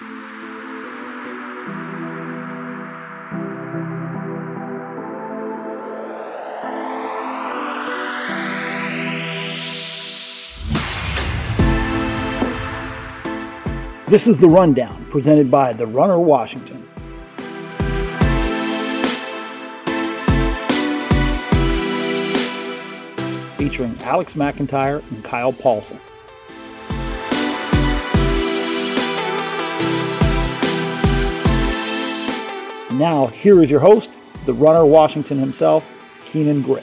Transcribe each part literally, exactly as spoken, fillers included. This is The Run Down, presented by The Runner Washington. Featuring Alex McIntyre and Kyle Paulson. Now, here is your host, The Runner Washington himself, Keenan Gray.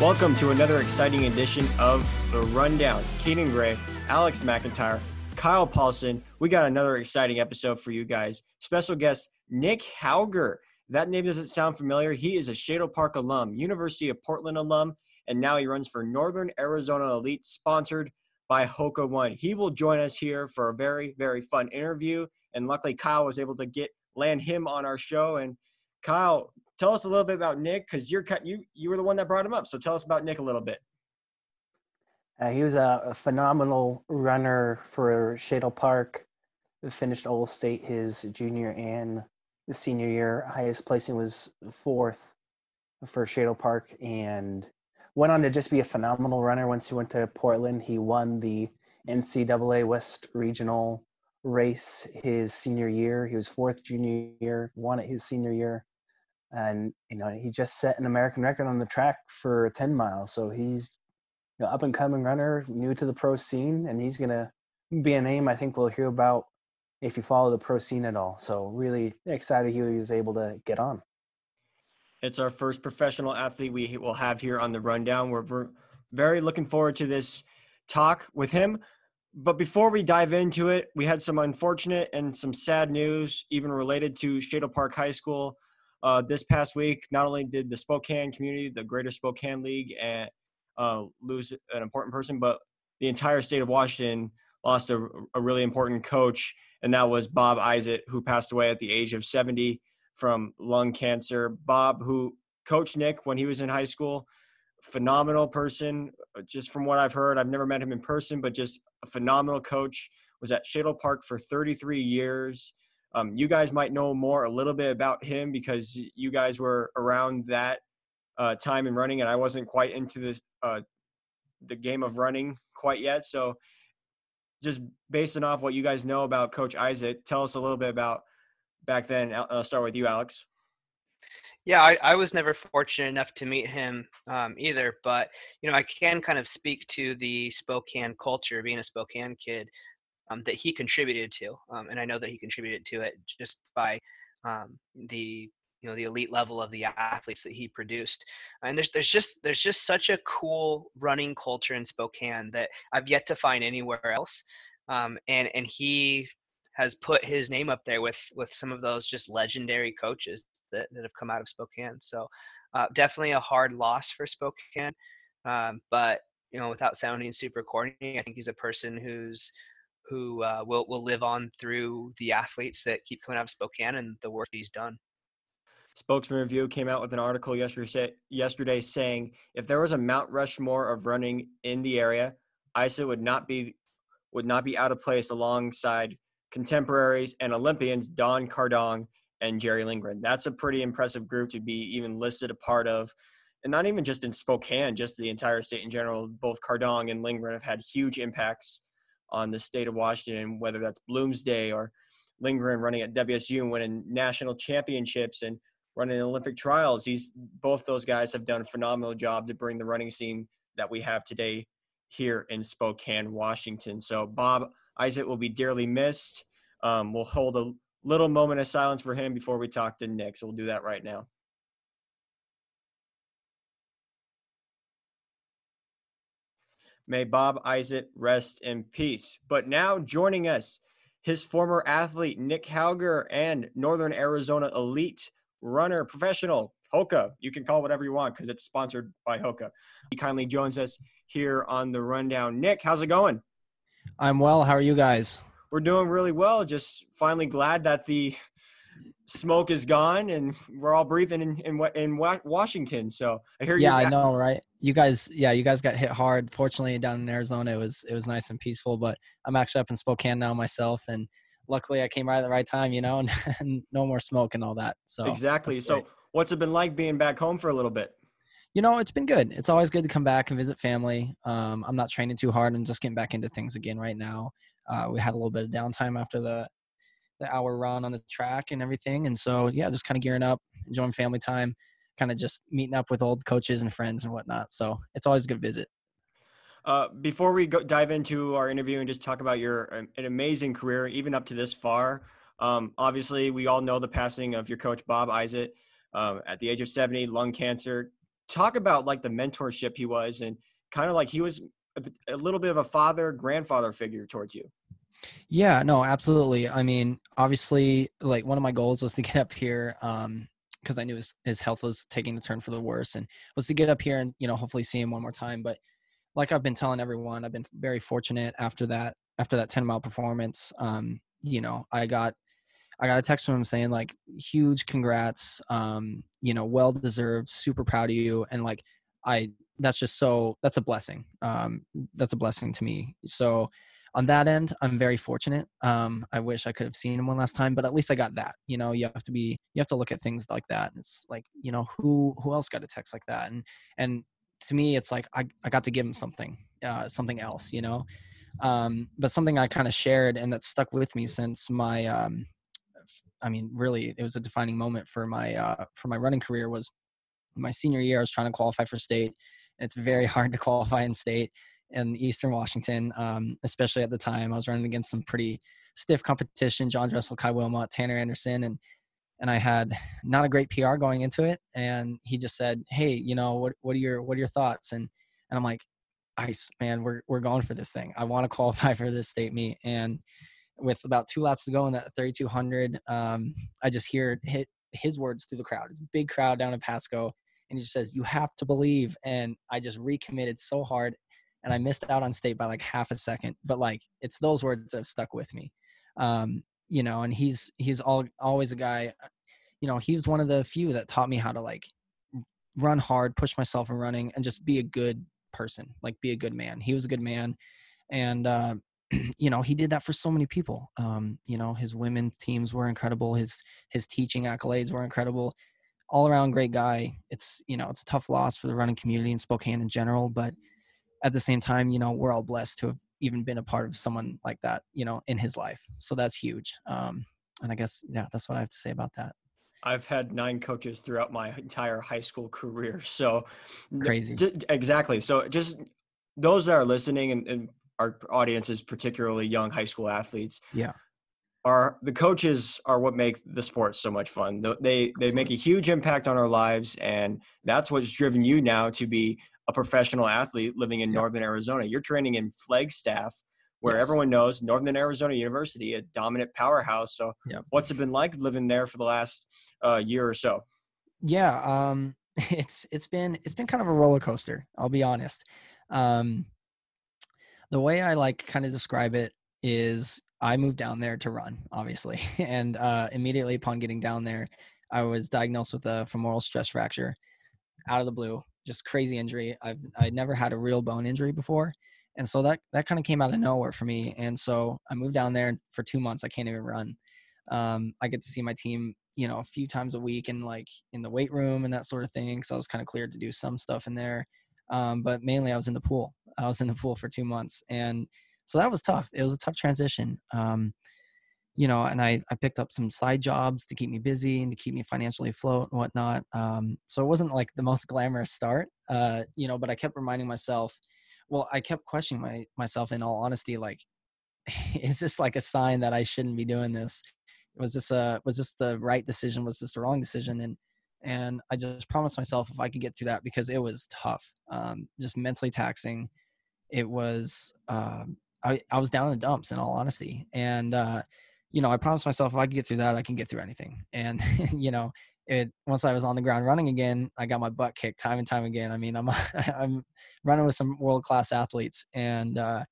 Welcome to another exciting edition of The Rundown. Keenan Gray, Alex McIntyre, Kyle Paulson. We got another exciting episode for you guys. Special guest, Nick Hauger. That name doesn't sound familiar. He is a Shadle Park alum, University of Portland alum, and now he runs for Northern Arizona Elite, sponsored by Hoka One. He will join us here for a very, very fun interview, and luckily Kyle was able to get land him on our show. And Kyle, tell us a little bit about Nick, because you're you you were the one that brought him up. So tell us about Nick a little bit. Uh, he was a, a phenomenal runner for Shadle Park. He finished Old State his junior and senior year. Highest placing was fourth for Shadle Park, and went on to just be a phenomenal runner. Once he went to Portland, he won the N C double A West Regional race his senior year. He was fourth junior year, won it his senior year. And, you know, he just set an American record on the track for ten miles. So he's, you know, up and coming runner, new to the pro scene, and he's going to be a name I think we'll hear about if you follow the pro scene at all. So really excited he was able to get on. It's our first professional athlete we will have here on The Rundown. We're very looking forward to this talk with him. But before we dive into it, we had some unfortunate and some sad news, even related to Shadle Park High School. Uh, this past week, not only did the Spokane community, the Greater Spokane League, and, uh, lose an important person, but the entire state of Washington lost a, a really important coach, and that was Bob Isaac, who passed away at the age of seventy from lung cancer. Bob, who coached Nick when he was in high school, phenomenal person. Just from what I've heard, I've never met him in person, but just a phenomenal coach. Was at Shadle Park for thirty-three years. Um, you guys might know more a little bit about him because you guys were around that uh, time in running, and I wasn't quite into the uh, the game of running quite yet. So just based off what you guys know about Coach Isaac, tell us a little bit about back then. I'll, I'll start with you, Alex. Yeah, I, I was never fortunate enough to meet him um, either, but, you know, I can kind of speak to the Spokane culture, being a Spokane kid. Um, that he contributed to, um, and I know that he contributed to it just by um, the you know the elite level of the athletes that he produced. And there's there's just there's just such a cool running culture in Spokane that I've yet to find anywhere else. Um, and and he has put his name up there with with some of those just legendary coaches that, that have come out of Spokane. So uh, definitely a hard loss for Spokane. Um, but you know, without sounding super corny, I think he's a person who's who uh, will will live on through the athletes that keep coming out of Spokane and the work he's done. Spokesman Review came out with an article yesterday, yesterday saying, if there was a Mount Rushmore of running in the area, Isaac would not be would not be out of place alongside contemporaries and Olympians Don Cardong and Jerry Lindgren. That's a pretty impressive group to be even listed a part of. And not even just in Spokane, just the entire state in general. Both Cardong and Lindgren have had huge impacts on the state of Washington, whether that's Bloomsday or Lindgren running at W S U and winning national championships and running Olympic trials. These, both those guys have done a phenomenal job to bring the running scene that we have today here in Spokane, Washington. So Bob Isaac will be dearly missed. Um, we'll hold a little moment of silence for him before we talk to Nick. So we'll do that right now. May Bob Isaac rest in peace. But now joining us, his former athlete, Nick Hauger, and Northern Arizona Elite runner, professional Hoka. You can call it whatever you want because it's sponsored by Hoka. He kindly joins us here on The Rundown. Nick, how's it going? I'm well. How are you guys? We're doing really well. Just finally glad that the smoke is gone and we're all breathing in in, in Washington. So I hear you. Yeah, I know, right? You guys, yeah, you guys got hit hard. Fortunately, down in Arizona, it was it was nice and peaceful. But I'm actually up in Spokane now myself, and luckily I came right at the right time, you know, and, and no more smoke and all that. So exactly. So what's it been like being back home for a little bit? You know, it's been good. It's always good to come back and visit family. Um, I'm not training too hard. I'm just getting back into things again right now. Uh, we had a little bit of downtime after the the hour run on the track and everything. And so, yeah, just kind of gearing up, enjoying family time, kind of just meeting up with old coaches and friends and whatnot. So it's always a good visit. Uh, before we go dive into our interview and just talk about your um, an amazing career, even up to this far, um, obviously we all know the passing of your coach, Bob Isaac, um, at the age of seventy, lung cancer. Talk about like the mentorship he was, and kind of like he was a, a little bit of a father, grandfather figure towards you. Yeah, no, absolutely. I mean, obviously, like one of my goals was to get up here um, because I knew his, his health was taking a turn for the worse, and was to get up here and, you know, hopefully see him one more time. But like I've been telling everyone, I've been very fortunate after that, after that ten mile performance. Um, you know, I got, I got a text from him saying like, huge congrats, um, you know, well-deserved, super proud of you. And like, I, that's just so, that's a blessing. Um, that's a blessing to me. So on that end, I'm very fortunate. Um, I wish I could have seen him one last time, but at least I got that. You know, you have to be, you have to look at things like that. It's like, you know, who, who else got a text like that? And, and to me, it's like, I, I got to give him something, uh, something else, you know? Um, but something I kind of shared and that stuck with me since my, um, I mean, really it was a defining moment for my, uh, for my running career was my senior year. I was trying to qualify for state, and it's very hard to qualify in state in Eastern Washington, um, especially at the time. I was running against some pretty stiff competition, John Dressel, Kai Wilmot, Tanner Anderson, and and I had not a great P R going into it. And he just said, hey, you know, what what are your what are your thoughts? And and I'm like, Ice, man, we're we're going for this thing. I want to qualify for this state meet. And with about two laps to go in that thirty-two hundred, um, I just hear hit his words through the crowd. It's a big crowd down in Pasco. And he just says, you have to believe. And I just recommitted so hard. And I missed out on state by like half a second, but like, it's those words that have stuck with me. Um, you know, and he's, he's all, always a guy, you know, he was one of the few that taught me how to like run hard, push myself in running, and just be a good person, like be a good man. He was a good man. And, uh, you know, he did that for so many people. Um, you know, his women's teams were incredible. His, his teaching accolades were incredible. All around great guy. It's, you know, it's a tough loss for the running community in Spokane in general, but at the same time, you know, we're all blessed to have even been a part of someone like that, you know, in his life. So that's huge. Um, and I guess, yeah, that's what I have to say about that. I've had nine coaches throughout my entire high school career. So crazy. Th- exactly. So just those that are listening, and, and our audience is particularly young high school athletes. Yeah. Are the coaches are what make the sport so much fun. They, they make a huge impact on our lives. And that's what's driven you now to be a professional athlete living in yep. Northern Arizona. You're training in Flagstaff, where yes. everyone knows Northern Arizona University, a dominant powerhouse. So yep. what's it been like living there for the last uh, year or so? Yeah. Um, it's, it's been, it's been kind of a roller coaster. I'll be honest. Um, the way I like kind of describe it is I moved down there to run, obviously. And uh, immediately upon getting down there, I was diagnosed with a femoral stress fracture out of the blue. Just crazy injury. I've, I'd never had a real bone injury before. And so that, that kind of came out of nowhere for me. And so I moved down there, and for two months, I can't even run. Um, I get to see my team, you know, a few times a week, and like in the weight room and that sort of thing. So I was kind of cleared to do some stuff in there. Um, but mainly I was in the pool. I was in the pool for two months. And so that was tough. It was a tough transition. Um, you know, and I, I picked up some side jobs to keep me busy and to keep me financially afloat and whatnot. Um, so it wasn't like the most glamorous start, uh, you know, but I kept reminding myself, well, I kept questioning my, myself in all honesty, like, is this like a sign that I shouldn't be doing this? Was this a, was this the right decision? Was this the wrong decision? And, and I just promised myself if I could get through that, because it was tough, um, just mentally taxing. It was, um, I, I was down in the dumps in all honesty. And, uh, you know, I promised myself if I could get through that, I can get through anything. And, you know, it, once I was on the ground running again, I got my butt kicked time and time again. I mean, I'm, I'm running with some world-class athletes, and, uh,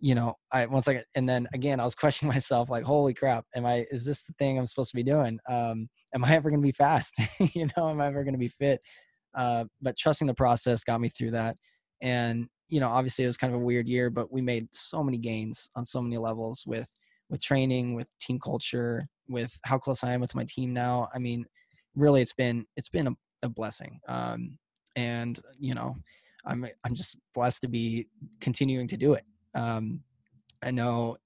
you know, I, once I, and then again, I was questioning myself, like, holy crap, am I, is this the thing I'm supposed to be doing? Um, am I ever going to be fast? You know, am I ever going to be fit? Uh, but trusting the process got me through that. And, you know, obviously it was kind of a weird year, but we made so many gains on so many levels with, with training, with team culture, with how close I am with my team now. I mean, really it's been, it's been a, a blessing. Um, and you know, I'm, I'm just blessed to be continuing to do it. Um, I know,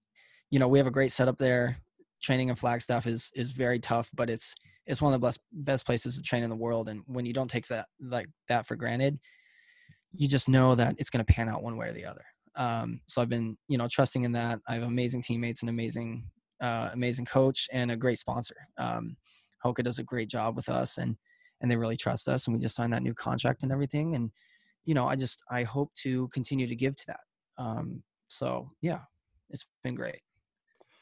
you know, we have a great setup there. Training in Flagstaff is, is very tough, but it's, it's one of the best, best places to train in the world. And when you don't take that, like that for granted, you just know that it's going to pan out one way or the other. Um, so I've been, you know, trusting in that. I have amazing teammates, an amazing, uh, amazing coach, and a great sponsor. Um, Hoka does a great job with us, and, and they really trust us. And we just signed that new contract and everything. And, you know, I just, I hope to continue to give to that. Um, So yeah, it's been great.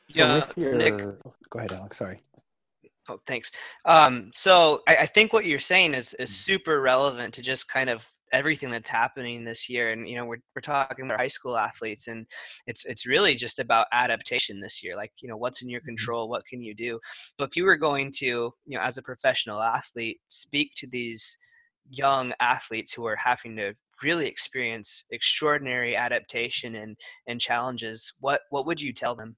Yeah, so your, Nick, go ahead, Alex. Sorry. Oh, thanks. Um, so I, I think what you're saying is is super relevant to just kind of everything that's happening this year. And you know, we're we're talking about high school athletes, and it's it's really just about adaptation this year. Like, you know, what's in your control? What can you do? So if you were going to, you know, as a professional athlete, speak to these young athletes who are having to really experience extraordinary adaptation and, and challenges, what, what would you tell them?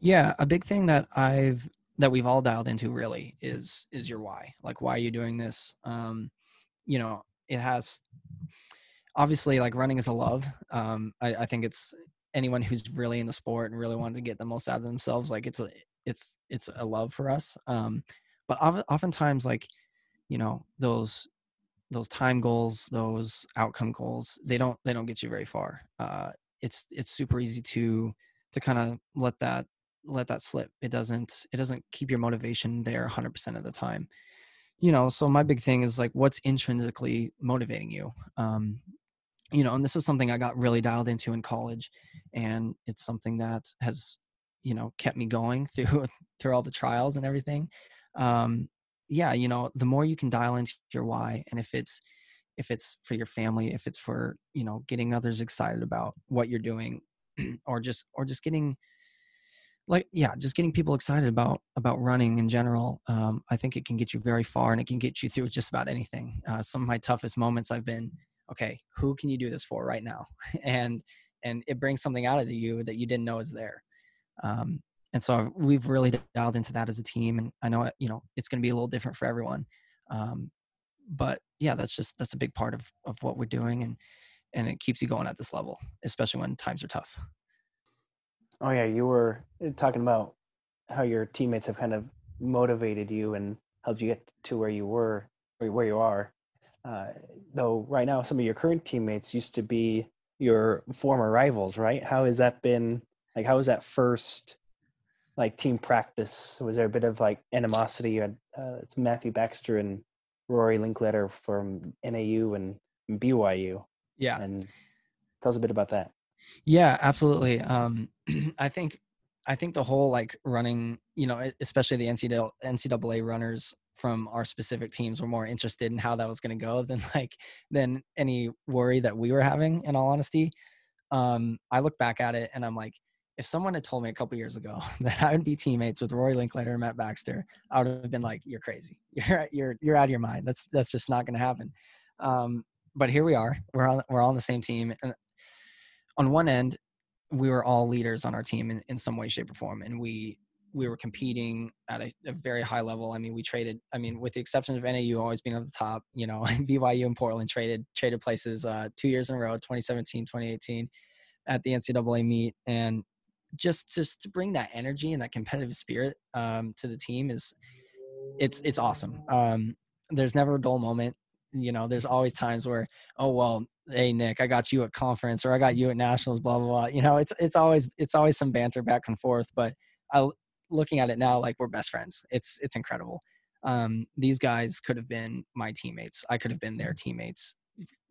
Yeah. A big thing that I've, that we've all dialed into really is, is your why. Like, why are you doing this? Um, you know, it has, obviously, like, running is a love. Um, I, I think it's anyone who's really in the sport and really wanted to get the most out of themselves. Like, it's a, it's, it's a love for us. Um, but oftentimes, like, you know, those, those time goals, those outcome goals, they don't, they don't get you very far. Uh, it's, it's super easy to, to kind of let that, let that slip. It doesn't, it doesn't keep your motivation there a hundred percent of the time, you know? So my big thing is, like, what's intrinsically motivating you? Um, you know, and this is something I got really dialed into in college, and it's something that has, you know, kept me going through, through all the trials and everything. Um, yeah, you know, the more you can dial into your why, and if it's, if it's for your family, if it's for, you know, getting others excited about what you're doing, or just, or just getting like, yeah, just getting people excited about, about running in general. Um, I think it can get you very far, and it can get you through just about anything. Uh, some of my toughest moments I've been, okay, who can you do this for right now? And, and it brings something out of you that you didn't know is there. Um, And so we've really dialed into that as a team. And I know, you know, it's going to be a little different for everyone. Um, but yeah, that's just, that's a big part of, of what we're doing. And, and it keeps you going at this level, especially when times are tough. Oh yeah. You were talking about how your teammates have kind of motivated you and helped you get to where you were, or where you are. Uh, though right now, some of your current teammates used to be your former rivals, right? How has that been? Like, how was that first, like, team practice? Was there a bit of, like, animosity? You had, uh, it's Matthew Baxter and Rory Linkletter from N A U and B Y U. Yeah. And tell us a bit about that. Yeah, absolutely. Um, I think, I think the whole, like, running, you know, especially the N C double A runners from our specific teams were more interested in how that was going to go than like, than any worry that we were having, in all honesty. Um, I look back at it and I'm like, if someone had told me a couple years ago that I would be teammates with Rory Linkletter and Matt Baxter, I would have been like, you're crazy. You're, you're, you're out of your mind. That's, that's just not going to happen. Um, but here we are, we're on, we're all on the same team. And on one end, we were all leaders on our team in, in some way, shape or form. And we, we were competing at a, a very high level. I mean, we traded, I mean, with the exception of N A U always being at the top, you know, B Y U and Portland traded, traded places, uh, two years in a row, twenty seventeen, twenty eighteen at the N C double A meet. And, Just, just to bring that energy and that competitive spirit um, to the team is, it's, it's awesome. Um, there's never a dull moment. You know, there's always times where, oh, well, hey, Nick, I got you at conference, or I got you at nationals, blah, blah, blah. You know, it's, it's always, it's always some banter back and forth, but I, looking at it now, like, we're best friends. It's, it's incredible. Um, these guys could have been my teammates. I could have been their teammates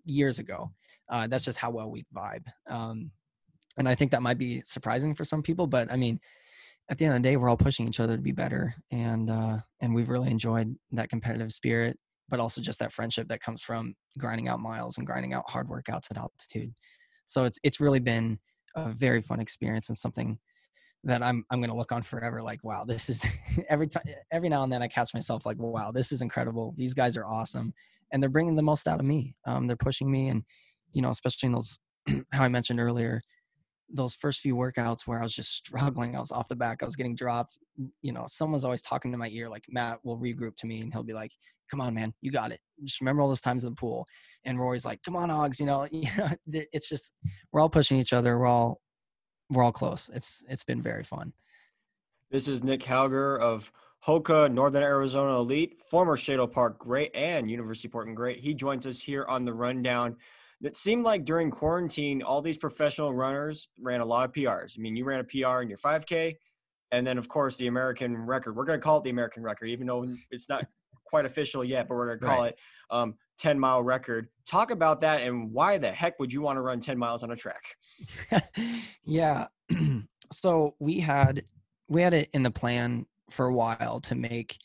years ago. Uh, that's just how well we vibe. Um, And I think that might be surprising for some people, but I mean, at the end of the day, we're all pushing each other to be better. And, uh, and we've really enjoyed that competitive spirit, but also just that friendship that comes from grinding out miles and grinding out hard workouts at altitude. So it's, it's really been a very fun experience and something that I'm, I'm going to look on forever. Like, wow, this is every time, every now and then I catch myself like, wow, this is incredible. These guys are awesome. And they're bringing the most out of me. Um, they're pushing me. And, you know, especially in those, how I mentioned earlier, those first few workouts where I was just struggling, I was off the back, I was getting dropped, you know, someone's always talking to my ear, like Matt will regroup to me and he'll be like, come on, man, you got it. Just remember all those times in the pool. And Rory's like, come on, Augs, you know, it's just, we're all pushing each other. We're all, we're all close. It's, it's been very fun. This is Nick Hauger of Hoka, Northern Arizona Elite, former Shadle Park great and University of Portland great. He joins us here on The Rundown. It seemed like during quarantine, all these professional runners ran a lot of P Rs. I mean, you ran a P R in your five K, and then, of course, the American record. We're going to call it the American record, even though it's not quite official yet, but we're going to call right. it um, ten-mile record. Talk about that, and why the heck would you want to run ten miles on a track? Yeah. So we had we had it in the plan for a while to make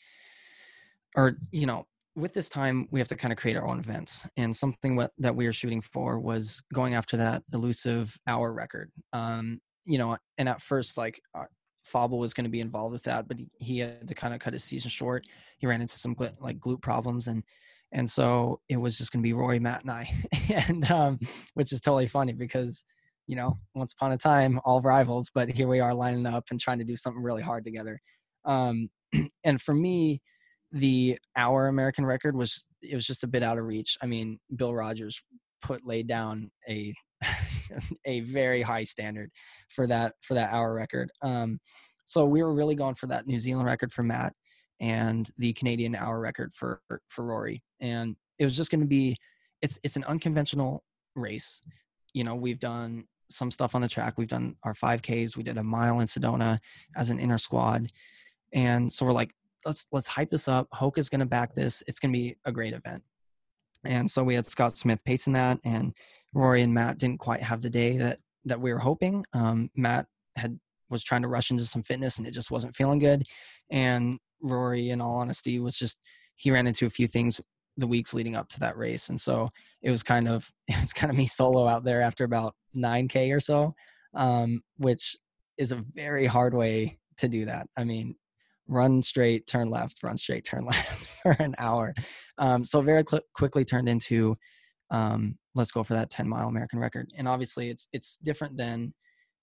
– or, you know, with this time, we have to kind of create our own events. And something what, that we were shooting for was going after that elusive hour record. Um, you know, and at first, like, Fable was going to be involved with that, but he, he had to kind of cut his season short. He ran into some, gl- like, glute problems. And and so it was just going to be Rory, Matt, and I, and um, which is totally funny because, you know, once upon a time, all rivals, but here we are lining up and trying to do something really hard together. Um, and for me, the hour American record was, it was just a bit out of reach. I mean, Bill Rogers put, laid down a, a very high standard for that, for that hour record. Um, so we were really going for that New Zealand record for Matt and the Canadian hour record for, for Rory. And it was just going to be, it's, it's an unconventional race. You know, we've done some stuff on the track. We've done our five Ks. We did a mile in Sedona as an inner squad. And so we're like, let's, let's hype this up. Hoka's going to back this. It's going to be a great event. And so we had Scott Smith pacing that, and Rory and Matt didn't quite have the day that, that we were hoping. Um, Matt had, was trying to rush into some fitness and it just wasn't feeling good. And Rory, in all honesty, was just, he ran into a few things the weeks leading up to that race. And so it was kind of, it was kind of me solo out there after about nine K or so, um, which is a very hard way to do that. I mean, run straight, turn left, run straight, turn left for an hour. Um, so very cl- quickly turned into, um, let's go for that ten mile American record. And obviously it's, it's different than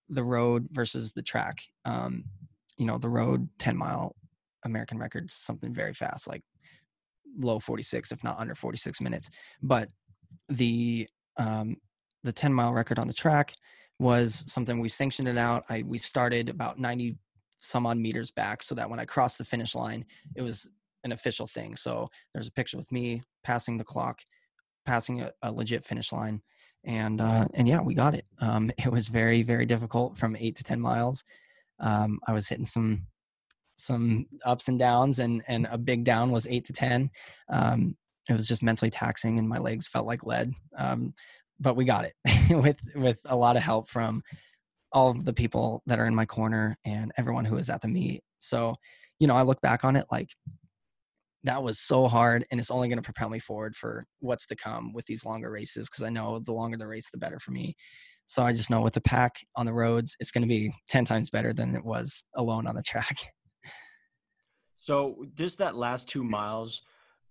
the road versus the track. Um, you know, the road ten mile American record, something very fast, like low forty-six, if not under forty-six minutes. But the, um, the ten mile record on the track was something we sanctioned it out. I, we started about ninety some odd meters back, so that when I crossed the finish line, it was an official thing. So there's a picture with me passing the clock, passing a, a legit finish line. And, uh, and yeah, we got it. Um, it was very, very difficult from eight to ten miles. Um, I was hitting some, some ups and downs, and, and a big down was eight to ten. Um, it was just mentally taxing and my legs felt like lead. Um, but we got it with, with a lot of help from all of the people that are in my corner and everyone who is at the meet. So, you know, I look back on it like that was so hard, and it's only going to propel me forward for what's to come with these longer races. Cause I know the longer the race, the better for me. So I just know with the pack on the roads, it's going to be ten times better than it was alone on the track. So just that last two miles,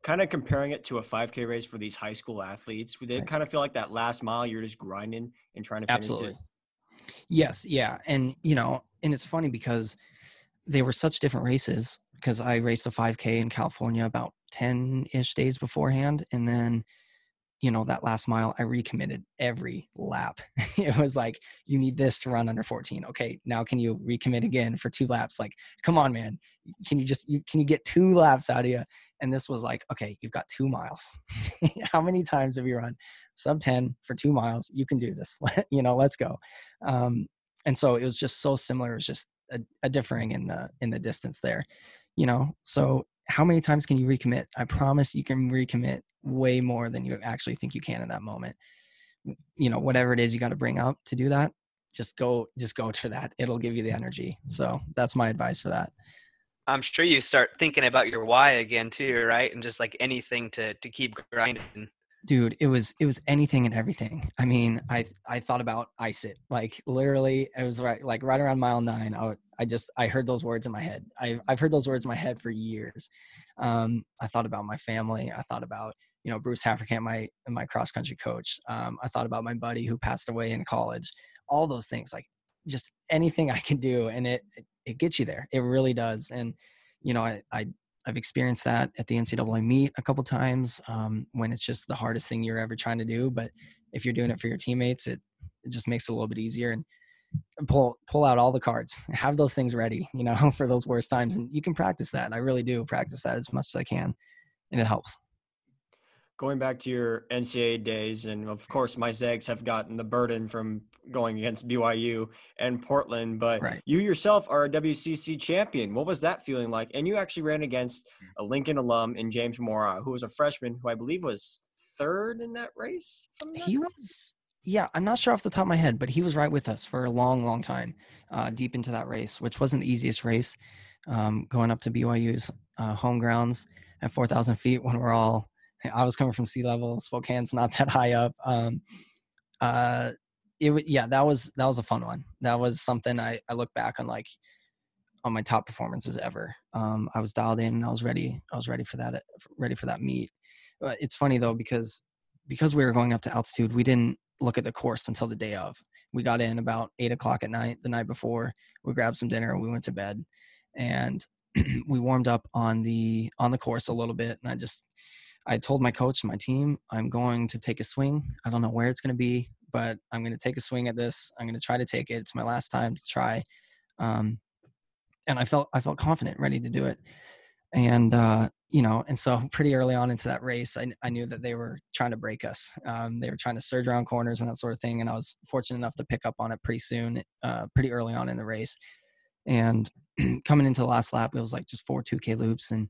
kind of comparing it to a five K race for these high school athletes, would they right. kind of feel like that last mile you're just grinding and trying to finish Absolutely. It? Yes. Yeah. And, you know, and it's funny because they were such different races, because I raced a five K in California about ten ish days beforehand. And then, you know, that last mile, I recommitted every lap. It was like, you need this to run under fourteen. Okay. Now can you recommit again for two laps? Like, come on, man, can you just, you, can you get two laps out of you? And this was like, okay, you've got two miles. How many times have you run sub ten for two miles? You can do this, you know, let's go. Um, and so it was just so similar. It was just a, a differing in the, in the distance there, you know? So how many times can you recommit? I promise you can recommit way more than you actually think you can in that moment. You know, whatever it is you got to bring up to do that, just go, just go for that. It'll give you the energy. So that's my advice for that. I'm sure you start thinking about your why again too, right? And just like anything to, to keep grinding. Dude, it was, it was anything and everything. I mean, I, I thought about ice it, like literally it was right, like right around mile nine. I, I just, I heard those words in my head. I've, I've heard those words in my head for years. Um, I thought about my family. I thought about, you know, Bruce Hafferkamp, my, my cross country coach. Um, I thought about my buddy who passed away in college, all those things, like just anything I can do. And it, it, it gets you there. It really does. And, you know, I, I, I've experienced that at the N C double A meet a couple times um, when it's just the hardest thing you're ever trying to do. But if you're doing it for your teammates, it, it just makes it a little bit easier. And pull pull out all the cards, have those things ready, you know, for those worst times. And you can practice that. I really do practice that as much as I can, and it helps. Going back to your N C double A days, and of course my Zags have gotten the burden from going against B Y U and Portland, but right. You yourself are a W C C champion. What was that feeling like? And you actually ran against a Lincoln alum in James Mora, who was a freshman, who I believe was third in that race. He was, yeah, I'm not sure off the top of my head, but he was right with us for a long, long time, uh, deep into that race, which wasn't the easiest race, um, going up to B Y U's uh, home grounds at four thousand feet when we're all, I was coming from sea level. Spokane's not that high up. Um, uh, it yeah, that was that was a fun one. That was something I, I look back on like on my top performances ever. Um, I was dialed in. And I was ready. I was ready for that. Ready for that meet. It's funny though because because we were going up to altitude, we didn't look at the course until the day of. We got in about eight o'clock at night the night before. We grabbed some dinner. We went to bed, and we warmed up on the on the course a little bit. And I just. I told my coach and my team, I'm going to take a swing. I don't know where it's going to be, but I'm going to take a swing at this. I'm going to try to take it. It's my last time to try. Um, and I felt, I felt confident, ready to do it. And, uh, you know, and so pretty early on into that race, I, I knew that they were trying to break us. Um, they were trying to surge around corners and that sort of thing. And I was fortunate enough to pick up on it pretty soon, uh, pretty early on in the race. And coming into the last lap, it was like just four two K loops. And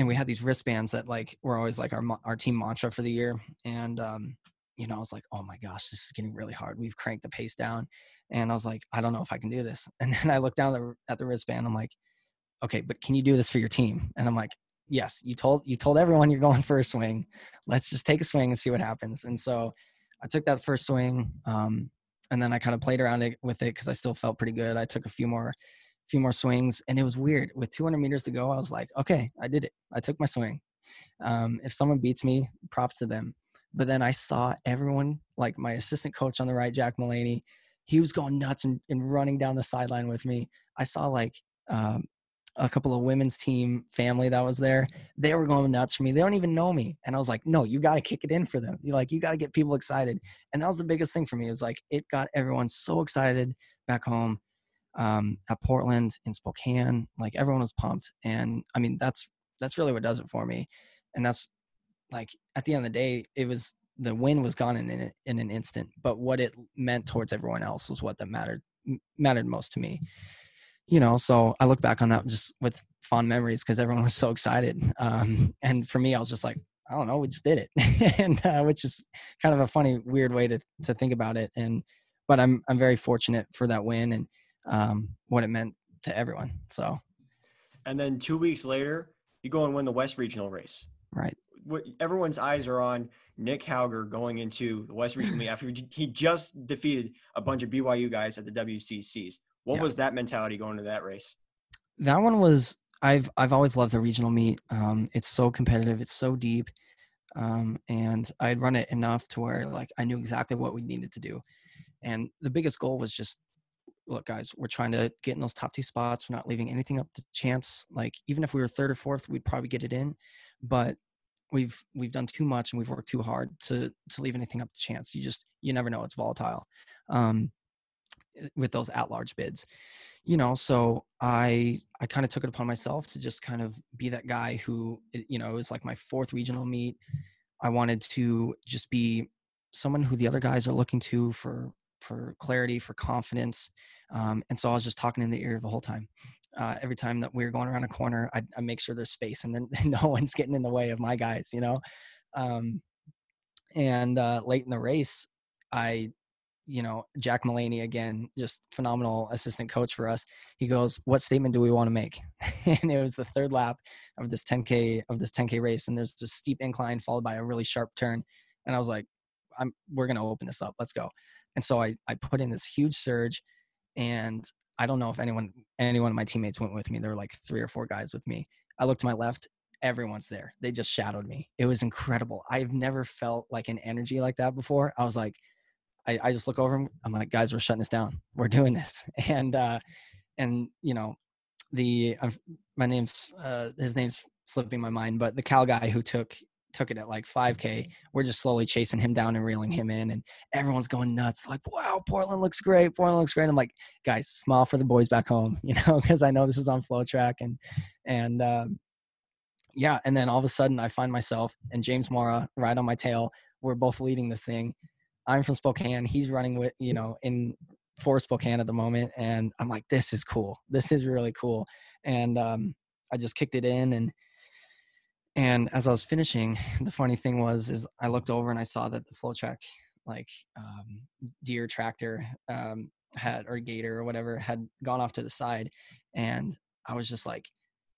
And we had these wristbands that like were always like our our team mantra for the year. And, um, you know, I was like, oh, my gosh, this is getting really hard. We've cranked the pace down. And I was like, I don't know if I can do this. And then I looked down the, at the wristband. I'm like, okay, but can you do this for your team? And I'm like, yes, you told you told everyone you're going for a swing. Let's just take a swing and see what happens. And so I took that first swing. Um, and then I kind of played around it, with it because I still felt pretty good. I took a few more few more swings, and it was weird. With two hundred meters to go, I was like, okay, I did it. I took my swing. Um, if someone beats me, props to them. But then I saw everyone, like my assistant coach on the right, Jack Mullaney, he was going nuts and, and running down the sideline with me. I saw like um, a couple of women's team family that was there. They were going nuts for me. They don't even know me. And I was like, no, you got to kick it in for them. You're like, you got to get people excited. And that was the biggest thing for me. It was like, it got everyone so excited back home. Um, at Portland, in Spokane, like everyone was pumped. And I mean, that's, that's really what does it for me. And that's like, at the end of the day, it was, the win was gone in, in, in an instant, but what it meant towards everyone else was what that mattered, mattered most to me, you know? So I look back on that just with fond memories because everyone was so excited. Um, and for me, I was just like, I don't know, we just did it. And, uh, which is kind of a funny, weird way to, to think about it. And, but I'm, I'm very fortunate for that win. And, um, what it meant to everyone. So, and then two weeks later, you go and win the West Regional race. Right. What everyone's eyes are on Nick Hauger going into the West Regional meet after he just defeated a bunch of B Y U guys at the W C Cs. What yeah. was that mentality going to that race? That one was I've I've always loved the regional meet. Um, it's so competitive. It's so deep. Um, and I'd run it enough to where like I knew exactly what we needed to do, and the biggest goal was just. Look, guys, we're trying to get in those top two spots. We're not leaving anything up to chance. Like even if we were third or fourth, we'd probably get it in, but we've, we've done too much and we've worked too hard to, to leave anything up to chance. You just, you never know. It's volatile um, with those at-large bids, you know? So I, I kind of took it upon myself to just kind of be that guy who, you know, it was like my fourth regional meet. I wanted to just be someone who the other guys are looking to for, for clarity, for confidence. Um, and so I was just talking in the ear the whole time. Uh, every time that we were going around a corner, I, I make sure there's space and then no one's getting in the way of my guys, you know? Um, and uh, late in the race, I, you know, Jack Mullaney, again, just phenomenal assistant coach for us. He goes, what statement do we want to make? And it was the third lap of this ten K of this ten K race. And there's this steep incline followed by a really sharp turn. And I was like, I'm, we're going to open this up. Let's go. And so I, I put in this huge surge, and I don't know if anyone, anyone of my teammates went with me. There were like three or four guys with me. I looked to my left. Everyone's there. They just shadowed me. It was incredible. I've never felt like an energy like that before. I was like, I, I just look over him. I'm like, guys, we're shutting this down. We're doing this. And, uh, and you know, the, uh, my name's, uh, his name's slipping my mind, but the Cal guy who took, took it at like five K, we're just slowly chasing him down and reeling him in, and everyone's going nuts. Like, wow, Portland looks great. Portland looks great. I'm like, guys, smile for the boys back home, you know, cause I know this is on Flow Track. And, and, um, yeah. And then all of a sudden I find myself and James Mora right on my tail. We're both leading this thing. I'm from Spokane. He's running with, you know, in for Spokane at the moment. And I'm like, this is cool. This is really cool. And, um, I just kicked it in, and, and as I was finishing, the funny thing was, is I looked over and I saw that the Flow Track, like, um, deer tractor, um, had, or gator or whatever, had gone off to the side. And I was just like,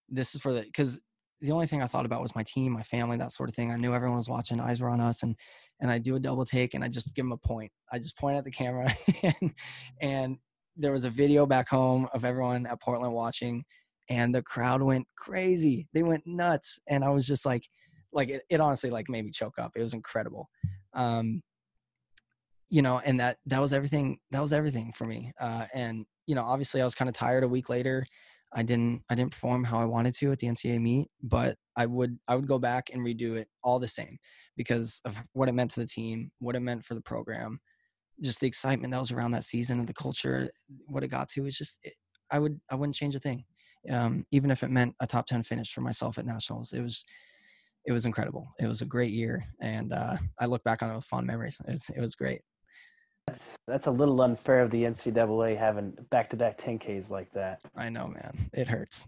this is for the, cause the only thing I thought about was my team, my family, that sort of thing. I knew everyone was watching, eyes were on us. And, and I do a double take and I just give them a point. I just point at the camera. and, and there was a video back home of everyone at Portland watching, and the crowd went crazy. They went nuts. And I was just like, like it, it honestly like made me choke up. It was incredible. Um, you know, and that, that was everything. That was everything for me. Uh, and, you know, obviously I was kind of tired a week later. I didn't, I didn't perform how I wanted to at the N C A A meet, but I would, I would go back and redo it all the same because of what it meant to the team, what it meant for the program, just the excitement that was around that season and the culture, what it got to. It's just, it, I would, I wouldn't change a thing. Um, even if it meant a top ten finish for myself at nationals, it was, it was incredible. It was a great year. And, uh, I look back on it with fond memories. It's, it was great. That's, that's a little unfair of the N C A A having back-to-back ten Ks like that. I know, man. It hurts.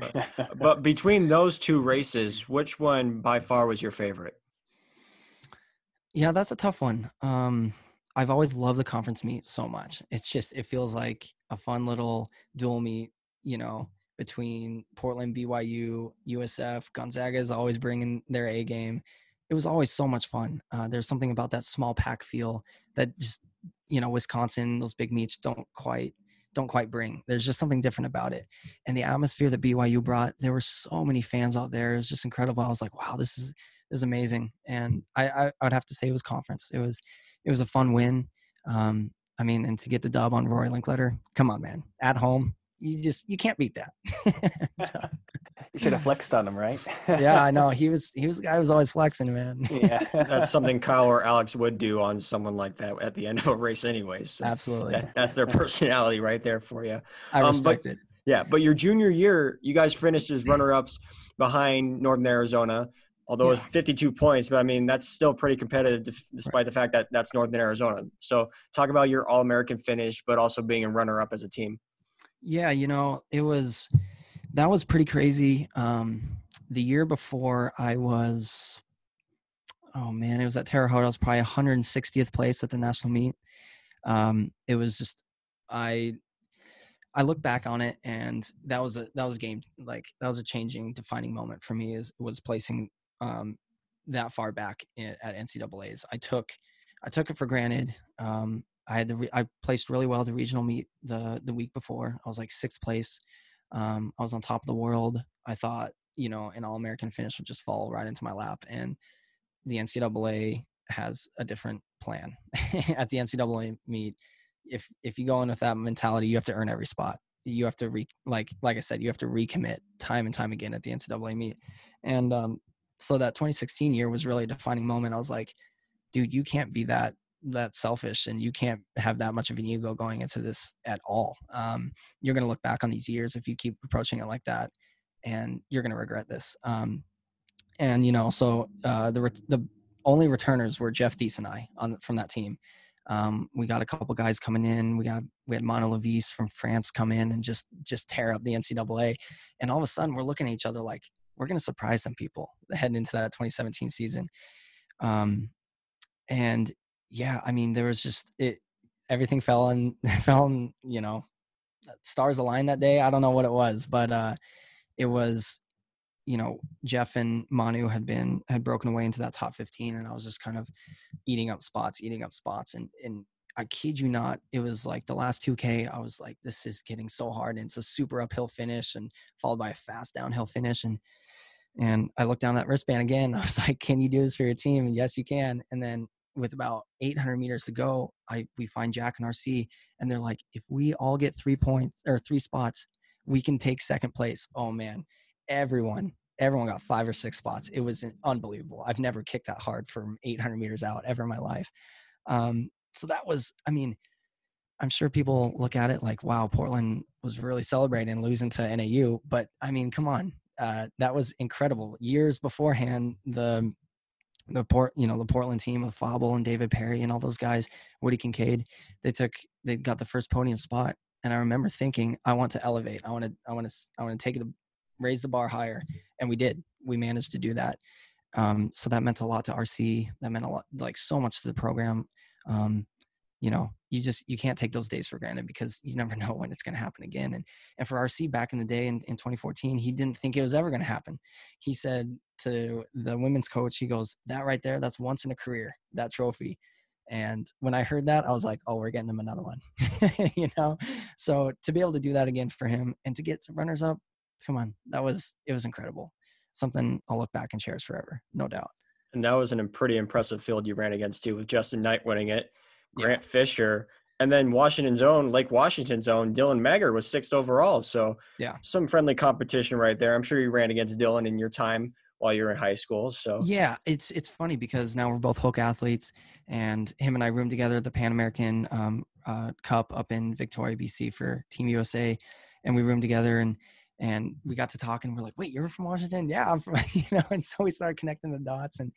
but, but between those two races, which one by far was your favorite? Yeah, that's a tough one. Um, I've always loved the conference meet so much. It's just, it feels like a fun little dual meet, you know, between Portland, B Y U, U S F. Gonzaga is always bringing their A game. It was always so much fun. Uh, there's something about that small pack feel that just, you know, Wisconsin, those big meets don't quite, don't quite bring. There's just something different about it. And the atmosphere that B Y U brought, there were so many fans out there. It was just incredible. I was like, wow, this is, this is amazing. And I, I, I would have to say it was conference. It was, it was a fun win. Um, I mean, and to get the dub on Rory Linkletter, come on, man, at home, you just, you can't beat that. so. You should have flexed on him, right? yeah, I know. He was he was the guy who was always flexing, man. yeah, that's something Kyle or Alex would do on someone like that at the end of a race anyways. So Absolutely. That, that's their personality right there for you. I um, respect but, it. Yeah, but your junior year, you guys finished as runner-ups behind Northern Arizona, although yeah. It was fifty-two points. But, I mean, that's still pretty competitive despite right. the fact that that's Northern Arizona. So talk about your All-American finish, but also being a runner-up as a team. Yeah, you know, it was – that was pretty crazy. Um, the year before I was, oh man, it was at Terre Haute. I was probably one hundred sixtieth place at the national meet. Um, it was just, I, I look back on it, and that was a, that was a game. Like that was a changing, defining moment for me, is was placing um, that far back in, at N C A As. I took, I took it for granted. Um, I had the, re- I placed really well at the regional meet the, the week before. I was like sixth place. Um, I was on top of the world. I thought, you know, an All-American finish would just fall right into my lap. And the N C A A has a different plan. At the N C A A meet, if if you go in with that mentality, you have to earn every spot. You have to, re- like like I said, you have to recommit time and time again at the N C A A meet. And um, so that twenty sixteen year was really a defining moment. I was like, dude, you can't be that that selfish, and you can't have that much of an ego going into this at all. Um, you're going to look back on these years if you keep approaching it like that, and you're going to regret this. Um, and you know, so, uh, the, re- the only returners were Jeff Thies and I on from that team. Um, we got a couple guys coming in. We got, we had Mono Levis from France come in and just, just tear up the N C A A. And all of a sudden we're looking at each other like, we're going to surprise some people heading into that twenty seventeen season. Um, and yeah, I mean, there was just, it, everything fell in, fell in, you know, stars aligned that day. I don't know what it was, but uh, it was, you know, Jeff and Manu had been, had broken away into that top fifteen, and I was just kind of eating up spots, eating up spots. And, and I kid you not, it was like the last two K, I was like, this is getting so hard. And it's a super uphill finish and followed by a fast downhill finish. And, and I looked down that wristband again. I was like, can you do this for your team? And yes, you can. And then with about eight hundred meters to go, I, we find Jack and R C, and they're like, if we all get three points or three spots, we can take second place. Oh man. Everyone, everyone got five or six spots. It was unbelievable. I've never kicked that hard from eight hundred meters out ever in my life. Um, so that was, I mean, I'm sure people look at it like, wow, Portland was really celebrating losing to N A U, but I mean, come on. Uh, that was incredible. Years beforehand, the, the port, you know, the Portland team with Fable and David Perry and all those guys, Woody Kincaid, they took, they got the first podium spot. And I remember thinking, I want to elevate. I want to, I want to, I want to take it, raise the bar higher. And we did, we managed to do that. Um, so that meant a lot to R C. That meant a lot, like so much to the program. Um, you know, you just, you can't take those days for granted because you never know when it's going to happen again. And, and for R C back in the day in, in twenty fourteen, he didn't think it was ever going to happen. He said to the women's coach, he goes, that right there, that's once in a career, that trophy. And when I heard that, I was like, oh, we're getting him another one, you know? So to be able to do that again for him and to get runners up, come on, that was, it was incredible. Something I'll look back and cherish forever, no doubt. And that was an pretty impressive field you ran against too, with Justin Knight winning it, Grant yeah. Fisher, and then Washington's own, Lake Washington's own, Dylan Mager was sixth overall. So yeah, some friendly competition right there. I'm sure you ran against Dylan in your time while you were in high school. So yeah, it's, it's funny because now we're both Hoka athletes, and him and I roomed together at the Pan American um, uh, Cup up in Victoria, B C for Team U S A. And we roomed together, and And we got to talking. We're like, wait, you're from Washington? Yeah, I'm from, you know, and so we started connecting the dots. And,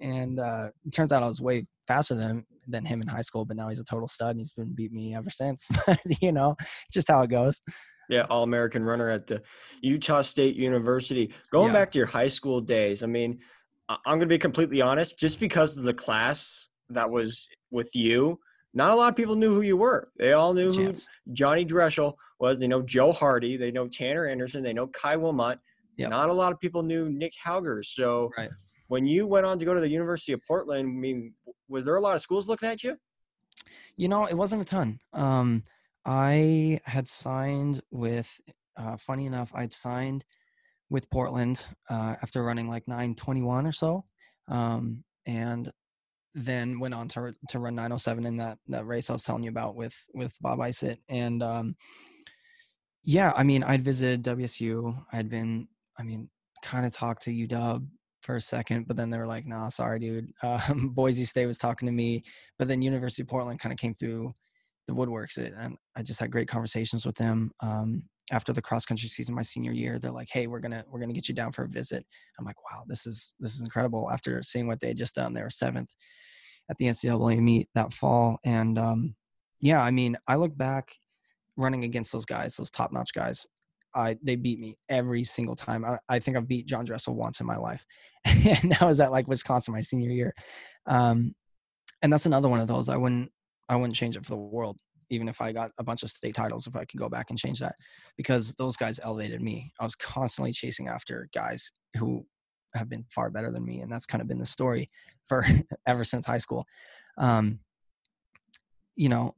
and uh, it turns out I was way faster than him, than him in high school, but now he's a total stud and he's been beating me ever since. But, you know, it's just how it goes. Yeah, All-American runner at the Utah State University. Going yeah. back to your high school days, I mean, I'm going to be completely honest, just because of the class that was with you, not a lot of people knew who you were. They all knew who Johnny Dressel was. They know Joe Hardy. They know Tanner Anderson. They know Kai Wilmot. Yep. Not a lot of people knew Nick Hauger. So right. when you went on to go to the University of Portland, I mean, was there a lot of schools looking at you? You know, it wasn't a ton. Um, I had signed with, uh, funny enough, I'd signed with Portland uh, after running like nine twenty-one or so. Um, and then went on to to run nine oh seven in that, that race I was telling you about with, with Bob Isaac. And um, yeah, I mean, I'd visited W S U. I'd been, I mean, kind of talked to U W for a second, but then they were like, nah, sorry, dude. Um, Boise State was talking to me, but then University of Portland kind of came through the woodworks. And I just had great conversations with them. Um, after the cross country season, my senior year, they're like, hey, we're going to, we're going to get you down for a visit. I'm like, wow, this is, this is incredible. After seeing what they had just done, they were seventh at the N C double A meet that fall. And um, yeah, I mean, I look back running against those guys, those top-notch guys. I, they beat me every single time. I, I think I've beat John Dressel once in my life. And that was at like Wisconsin, my senior year. Um, and that's another one of those. I wouldn't, I wouldn't change it for the world. Even if I got a bunch of state titles, if I could go back and change that, because those guys elevated me. I was constantly chasing after guys who have been far better than me. And that's kind of been the story for ever since high school. Um, you know,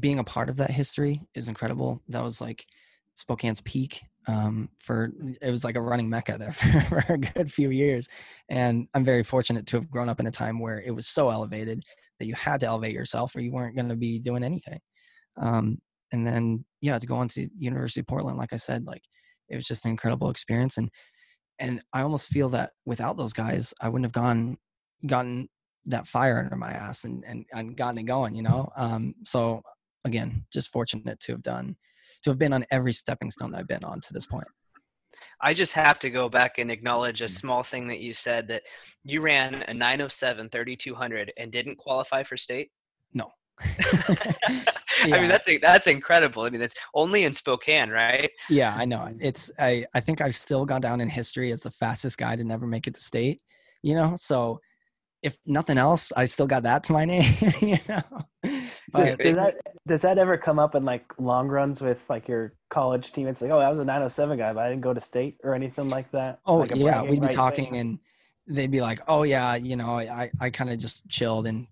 being a part of that history is incredible. That was like Spokane's peak. Um, for, it was like a running Mecca there for, for a good few years. And I'm very fortunate to have grown up in a time where it was so elevated that you had to elevate yourself or you weren't going to be doing anything. Um, and then, yeah, to go on to University of Portland, like I said, like it was just an incredible experience. And, and I almost feel that without those guys, I wouldn't have gone, gotten that fire under my ass and, and, and gotten it going, you know? Um, so again, just fortunate to have done, to have been on every stepping stone that I've been on to this point. I just have to go back and acknowledge a small thing that you said, that you ran a nine oh seven thirty-two hundred and didn't qualify for state. No. yeah. I mean, that's, that's incredible. I mean, that's only in Spokane, right? Yeah, I know. It's, I, I think I've still gone down in history as the fastest guy to never make it to state, you know? So if nothing else, I still got that to my name, you know? Uh, does that does that ever come up in like long runs with like your college teammates? Like, oh, I was a nine oh seven guy, but I didn't go to state or anything like that. Oh, like yeah, we'd be right talking thing. And they'd be like, oh yeah, you know, I I kind of just chilled and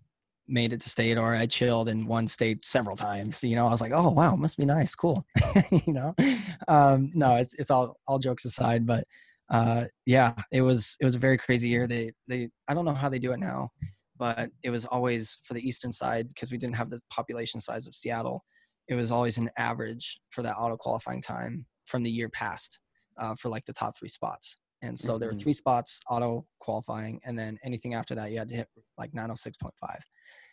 made it to state, or I chilled in one state several times. You know, I was like, oh wow, must be nice, cool. You know, um, no, it's it's all all jokes aside, but uh, yeah, it was it was a very crazy year. They they I don't know how they do it now. But it was always for the eastern side, because we didn't have the population size of Seattle. It was always an average for that auto qualifying time from the year past uh, for like the top three spots. And so mm-hmm. there were three spots auto qualifying, and then anything after that you had to hit like nine oh six point five,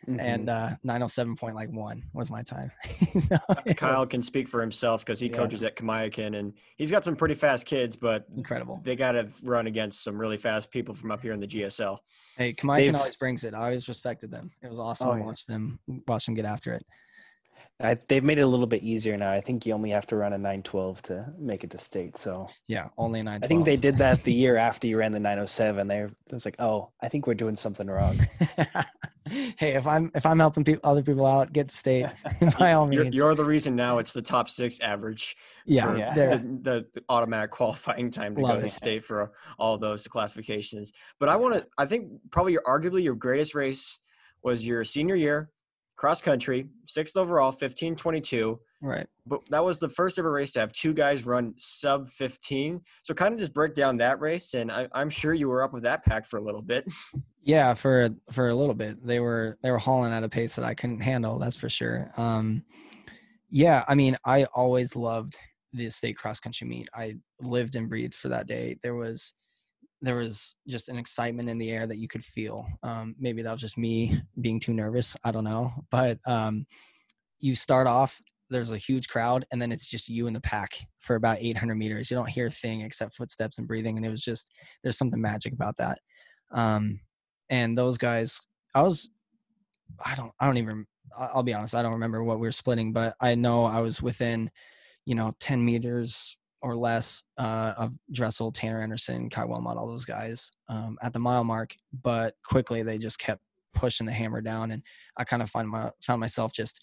mm-hmm. and uh, nine oh seven point one was my time. So Kyle was, can speak for himself because he yeah. coaches at Kamiakin, and he's got some pretty fast kids, but incredible. They got to run against some really fast people from up here in the G S L. Hey, Kamiakin always brings it. I always respected them. It was awesome oh, to yeah. watch them, watch them get after it. I, they've made it a little bit easier now. I think you only have to run a nine twelve to make it to state. So yeah, only a nine twelve. I think they did that the year after you ran the nine oh seven. They it's like, oh, I think we're doing something wrong. Hey, if I'm if I'm helping people, other people out, get to state by all means. You're, you're the reason now it's the top six average. Yeah, yeah. The, the automatic qualifying time to Love go to it. State for all those classifications. But I want to. I think probably your arguably your greatest race was your senior year. Cross country, sixth overall, fifteen twenty-two. Right. But that was the first ever race to have two guys run sub fifteen. So kind of just break down that race. And I, I'm sure you were up with that pack for a little bit. Yeah, for, for a little bit. They were, they were hauling at a pace that I couldn't handle. That's for sure. Um, yeah. I mean, I always loved the state cross country meet. I lived and breathed for that day. There was, there was just an excitement in the air that you could feel. Um, maybe that was just me being too nervous. I don't know. But um, you start off, there's a huge crowd, and then it's just you in the pack for about eight hundred meters. You don't hear a thing except footsteps and breathing. And it was just, there's something magic about that. Um, and those guys, I was, I don't, I don't even, I'll be honest. I don't remember what we were splitting, but I know I was within, you know, ten meters or less uh, of Dressel, Tanner Anderson, Kai Wilmot, all those guys um, at the mile mark, but quickly they just kept pushing the hammer down, and I kind of find my, found myself just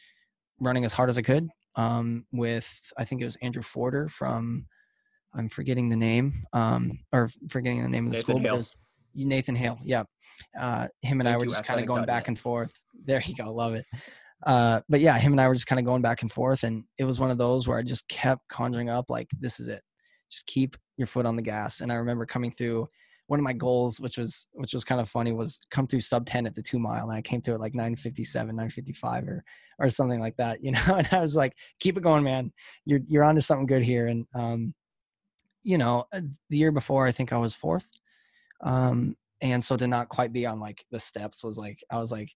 running as hard as I could um, with, I think it was Andrew Forder from, I'm forgetting the name, um, or forgetting the name of the Nathan school. Hale. Because Nathan Hale, yeah. Uh, him and Thank I were you, just kind of going back it. and forth. There you go, love it. Uh, but yeah, him and I were just kind of going back and forth, and it was one of those where I just kept conjuring up, like, this is it, just keep your foot on the gas. And I remember coming through one of my goals, which was, which was kind of funny, was come through sub ten at the two mile. And I came through at like nine fifty-seven, nine fifty-five or, or something like that, you know? And I was like, keep it going, man. You're, you're onto something good here. And, um, you know, the year before, I think I was fourth. Um, and so to not quite be on like the steps was like, I was like,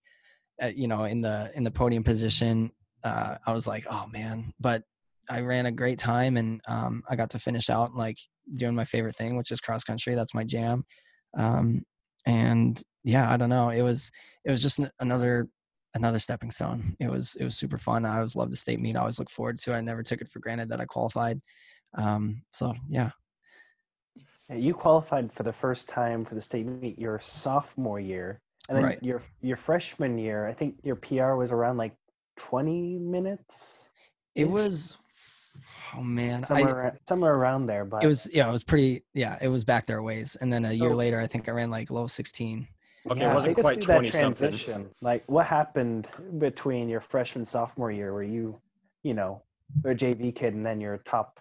you know, in the, in the podium position, uh, I was like, oh man, but I ran a great time, and um, I got to finish out like doing my favorite thing, which is cross country. That's my jam. Um, and yeah, I don't know. It was, it was just another, another stepping stone. It was, it was super fun. I always loved the state meet. I always look forward to it. I never took it for granted that I qualified. Um, so yeah. You qualified for the first time for the state meet your sophomore year. And then right. your your freshman year, I think your P R was around like twenty minutes. It was, oh man, somewhere, I, around, somewhere around there. But it was, yeah, it was pretty, yeah, it was back there ways. And then a year oh. later, I think I ran like low sixteen. Okay, yeah, it wasn't quite twenty transition. Something. Like, what happened between your freshman sophomore year, where you, you know, were a J V kid, and then you're top,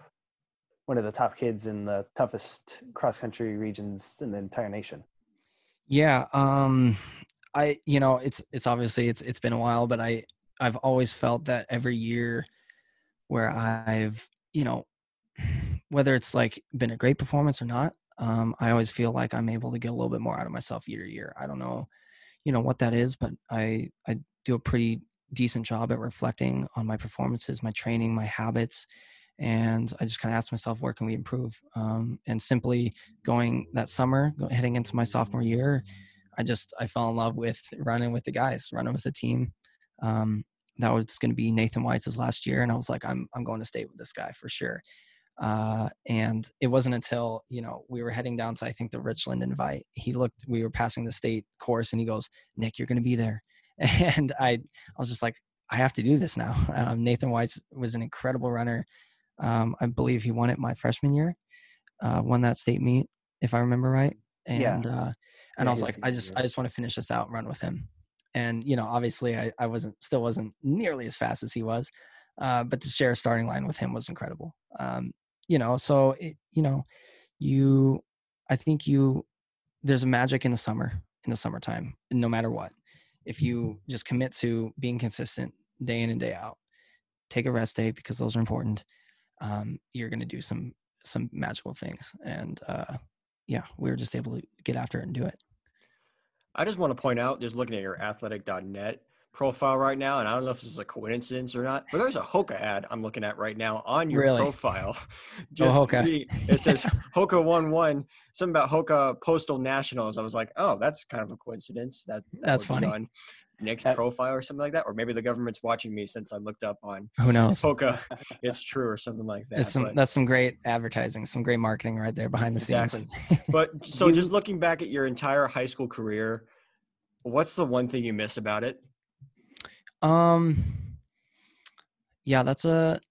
one of the top kids in the toughest cross country regions in the entire nation. Yeah. Um, I, you know, it's, it's obviously it's, it's been a while, but I, I've always felt that every year where I've, you know, whether it's like been a great performance or not, um, I always feel like I'm able to get a little bit more out of myself year to year. I don't know, you know, what that is, but I, I do a pretty decent job at reflecting on my performances, my training, my habits. And I just kind of asked myself, where can we improve? Um, and simply going that summer, heading into my sophomore year, I just, I fell in love with running with the guys, running with the team. Um, that was going to be Nathan Weitz's last year. And I was like, I'm, I'm going to stay with this guy for sure. Uh, and it wasn't until, you know, we were heading down to, I think, the Richland invite, he looked, we were passing the state course, and he goes, Nick, you're going to be there. And I, I was just like, I have to do this now. Um, Nathan Weiss was an incredible runner. Um, I believe he won it my freshman year, uh, won that state meet, if I remember right. And, yeah. uh, and yeah, I was like, I just, I just want to finish this out and run with him. And, you know, obviously I, I wasn't, still wasn't nearly as fast as he was. Uh, but to share a starting line with him was incredible. Um, you know, so, it, you know, you, I think you, there's a magic in the summer, in the summertime, no matter what. If you just commit to being consistent day in and day out, take a rest day because those are important. Um, you're going to do some, some magical things. And, uh, yeah, we were just able to get after it and do it. I just want to point out, just looking at your athletic dot net profile right now, and I don't know if this is a coincidence or not, but there's a Hoka ad I'm looking at right now on your really? profile. Just oh, Hoka. Reading, it says Hoka One One, something about Hoka Postal Nationals. I was like, oh, that's kind of a coincidence. That, that that's funny. On Nick's that, profile or something like that, or maybe the government's watching me since I looked up on who knows Hoka. It's true or something like that. It's some, but, that's some great advertising, some great marketing right there behind the exactly. scenes. But so, just looking back at your entire high school career, what's the one thing you miss about it? Um, yeah, that's a,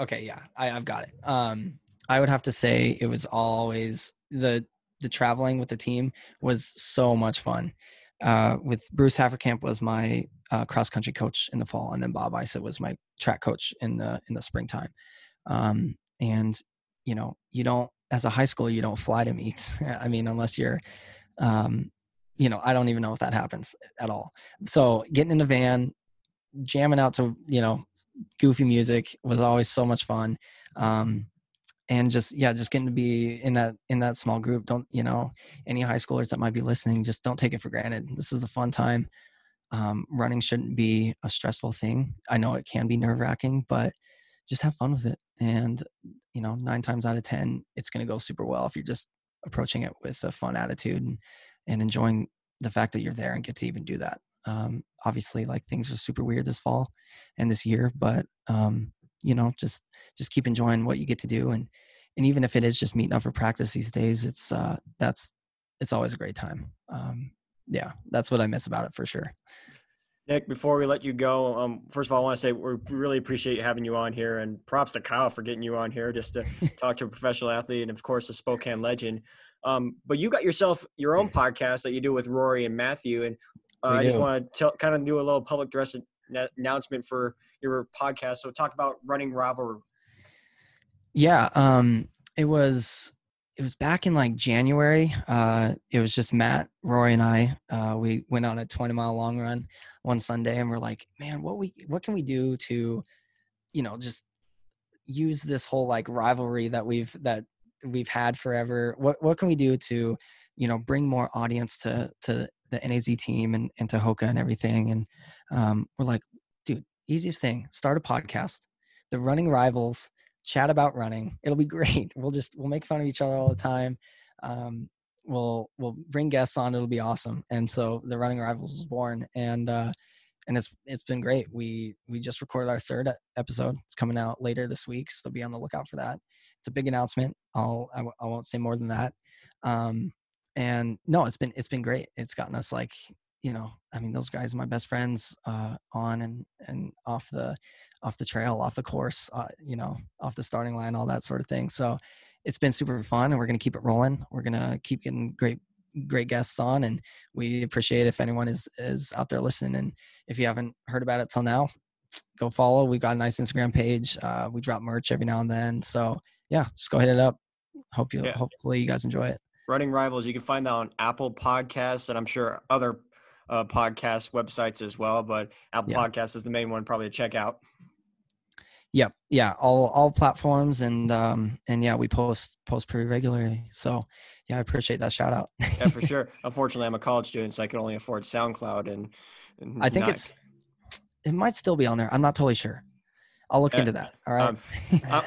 okay. Yeah, I, I've got it. Um, I would have to say it was always the, the traveling with the team was so much fun. Uh, with Bruce Hafferkamp was my, uh, cross country coach in the fall. And then Bob Isaac was my track coach in the, in the springtime. Um, and you know, you don't, as a high schooler, you don't fly to meets. I mean, unless you're, um, you know, I don't even know if that happens at all. So getting in a van, jamming out to, you know, goofy music was always so much fun. Um, and just, yeah, just getting to be in that, in that small group. Don't, you know, any high schoolers that might be listening, just don't take it for granted. This is the fun time. Um, running shouldn't be a stressful thing. I know it can be nerve wracking, but just have fun with it. And, you know, nine times out of ten, it's going to go super well if you're just approaching it with a fun attitude and, and enjoying the fact that you're there and get to even do that. Um, obviously, like, things are super weird this fall and this year, but, um, you know, just, just keep enjoying what you get to do. And, and even if it is just meeting up for practice these days, it's, uh, that's, it's always a great time. Um, yeah, that's what I miss about it for sure. Nick, before we let you go, um, first of all, I want to say we really appreciate having you on here, and props to Kyle for getting you on here just to talk to a professional athlete and, of course, a Spokane legend. Um, but you got yourself your own podcast that you do with Rory and Matthew. And uh, I just want to tell, kind of do a little public address announcement for your podcast. So talk about Running Rivalry. Yeah. Um, it was, it was back in like January. Uh, it was just Matt, Rory, and I, uh, we went on a twenty mile long run one Sunday, and we're like, man, what we, what can we do to, you know, just use this whole like rivalry that we've, that, we've had forever. What what can we do to, you know, bring more audience to to the N A Z team and, and to Hoka and everything? And um, we're like, dude, easiest thing, start a podcast, The Running Rivals, chat about running. It'll be great. We'll just, we'll make fun of each other all the time. Um, we'll, we'll bring guests on. It'll be awesome. And so The Running Rivals was born, and, uh, and it's, it's been great. We, we just recorded our third episode. It's coming out later this week, so be on the lookout for that. It's a big announcement. I'll, I, w- I won't say more than that. Um, and no, it's been, it's been great. It's gotten us like, you know, I mean, those guys are my best friends, uh, on and, and off the, off the trail, off the course, uh, you know, off the starting line, all that sort of thing. So it's been super fun, and we're going to keep it rolling. We're going to keep getting great, great guests on, and we appreciate if anyone is, is out there listening. And if you haven't heard about it till now, go follow. We've got a nice Instagram page. Uh, we drop merch every now and then. So yeah, just go hit it up. Hope you, yeah. Hopefully you guys enjoy it. Running Rivals, you can find that on Apple Podcasts, and I'm sure other uh, podcast websites as well, but Apple yeah. Podcasts is the main one probably to check out. Yep. Yeah, yeah. All, all platforms. And, um, and yeah, we post, post pretty regularly. So yeah, I appreciate that shout out. Yeah, for sure. Unfortunately, I'm a college student, so I can only afford SoundCloud, and, and I think not... it's, it might still be on there. I'm not totally sure. I'll look into that. All right. Um,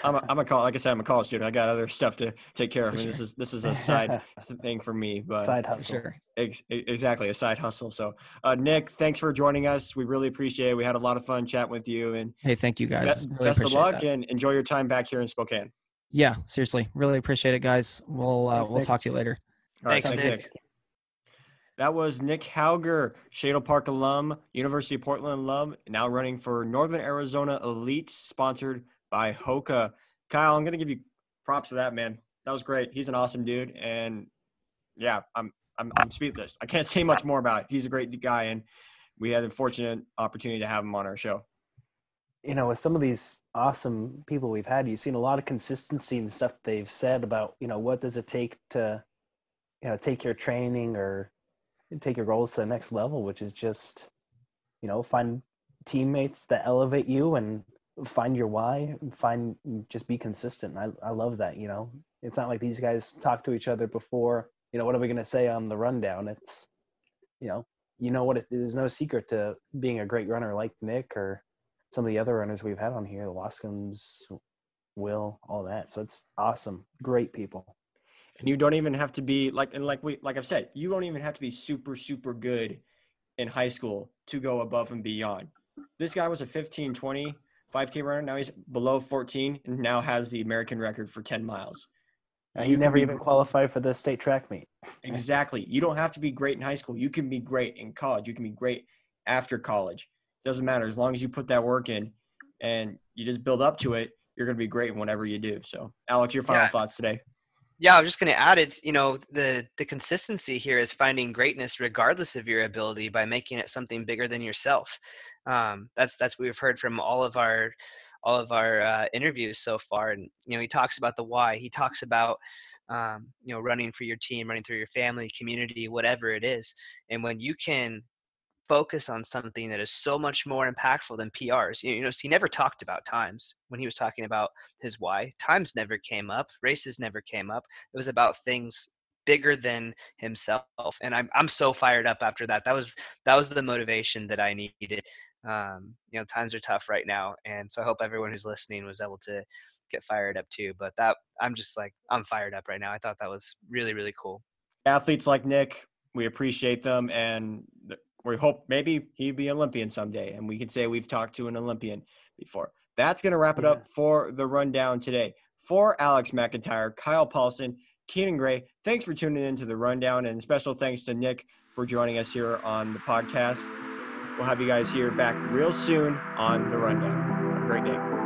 I'm, a, I'm a call. Like I said, I'm a college student. I got other stuff to take care of. I mean, this is, this is a side thing for me, but side hustle. Sure. Ex- exactly. A side hustle. So uh, Nick, thanks for joining us. We really appreciate it. We had a lot of fun chatting with you, and hey, thank you guys. Best, really best of luck that. And enjoy your time back here in Spokane. Yeah, seriously. Really appreciate it, guys. We'll, uh, thanks, we'll Nick. Talk to you later. All right. Thanks, thanks Nick. Nick. That was Nick Hauger, Shadle Park alum, University of Portland alum, now running for Northern Arizona Elite, sponsored by Hoka. Kyle, I'm going to give you props for that, man. That was great. He's an awesome dude, and yeah, I'm I'm, I'm speechless. I can't say much more about it. He's a great guy, and we had a fortunate opportunity to have him on our show. You know, with some of these awesome people we've had, you've seen a lot of consistency in the stuff they've said about, you know, what does it take to, you know, take your training or take your goals to the next level, which is just, you know, find teammates that elevate you and find your why, find, just be consistent. I, I love that. You know, it's not like these guys talk to each other before, you know, what are we going to say on the rundown? It's, you know, you know what, it, there's no secret to being a great runner like Nick or some of the other runners we've had on here, the Wascoms, Will, all that. So it's awesome. Great people. And you don't even have to be like, and like we, like I've said, you don't even have to be super, super good in high school to go above and beyond. This guy was a fifteen twenty five K runner. Now he's below fourteen and now has the American record for ten miles. Now, he never even qualified for the state track meet. Exactly. You don't have to be great in high school. You can be great in college. You can be great after college. Doesn't matter. As long as you put that work in and you just build up to it, you're going to be great in whatever you do. So Alex, your final yeah. thoughts today. Yeah, I was just going to add it's, you know, the, the consistency here is finding greatness regardless of your ability by making it something bigger than yourself. Um, that's that's what we've heard from all of our all of our uh, interviews so far. And, you know, he talks about the why. He talks about, um, you know, running for your team, running through your family, community, whatever it is. And when you can focus on something that is so much more impactful than P Rs. You know, he never talked about times when he was talking about his why. Times never came up. Races never came up. It was about things bigger than himself. And I'm I'm so fired up after that. That was that was the motivation that I needed. Um, you know, times are tough right now, and so I hope everyone who's listening was able to get fired up too. But that I'm just like I'm fired up right now. I thought that was really really cool. Athletes like Nick, we appreciate them and. Th- We hope maybe he'd be Olympian someday, and we can say we've talked to an Olympian before. That's going to wrap it up yeah. for the rundown today. For Alex McIntyre, Kyle Paulson, Keenan Gray, thanks for tuning in to the rundown, and special thanks to Nick for joining us here on the podcast. We'll have you guys here back real soon on the rundown. Have a great day.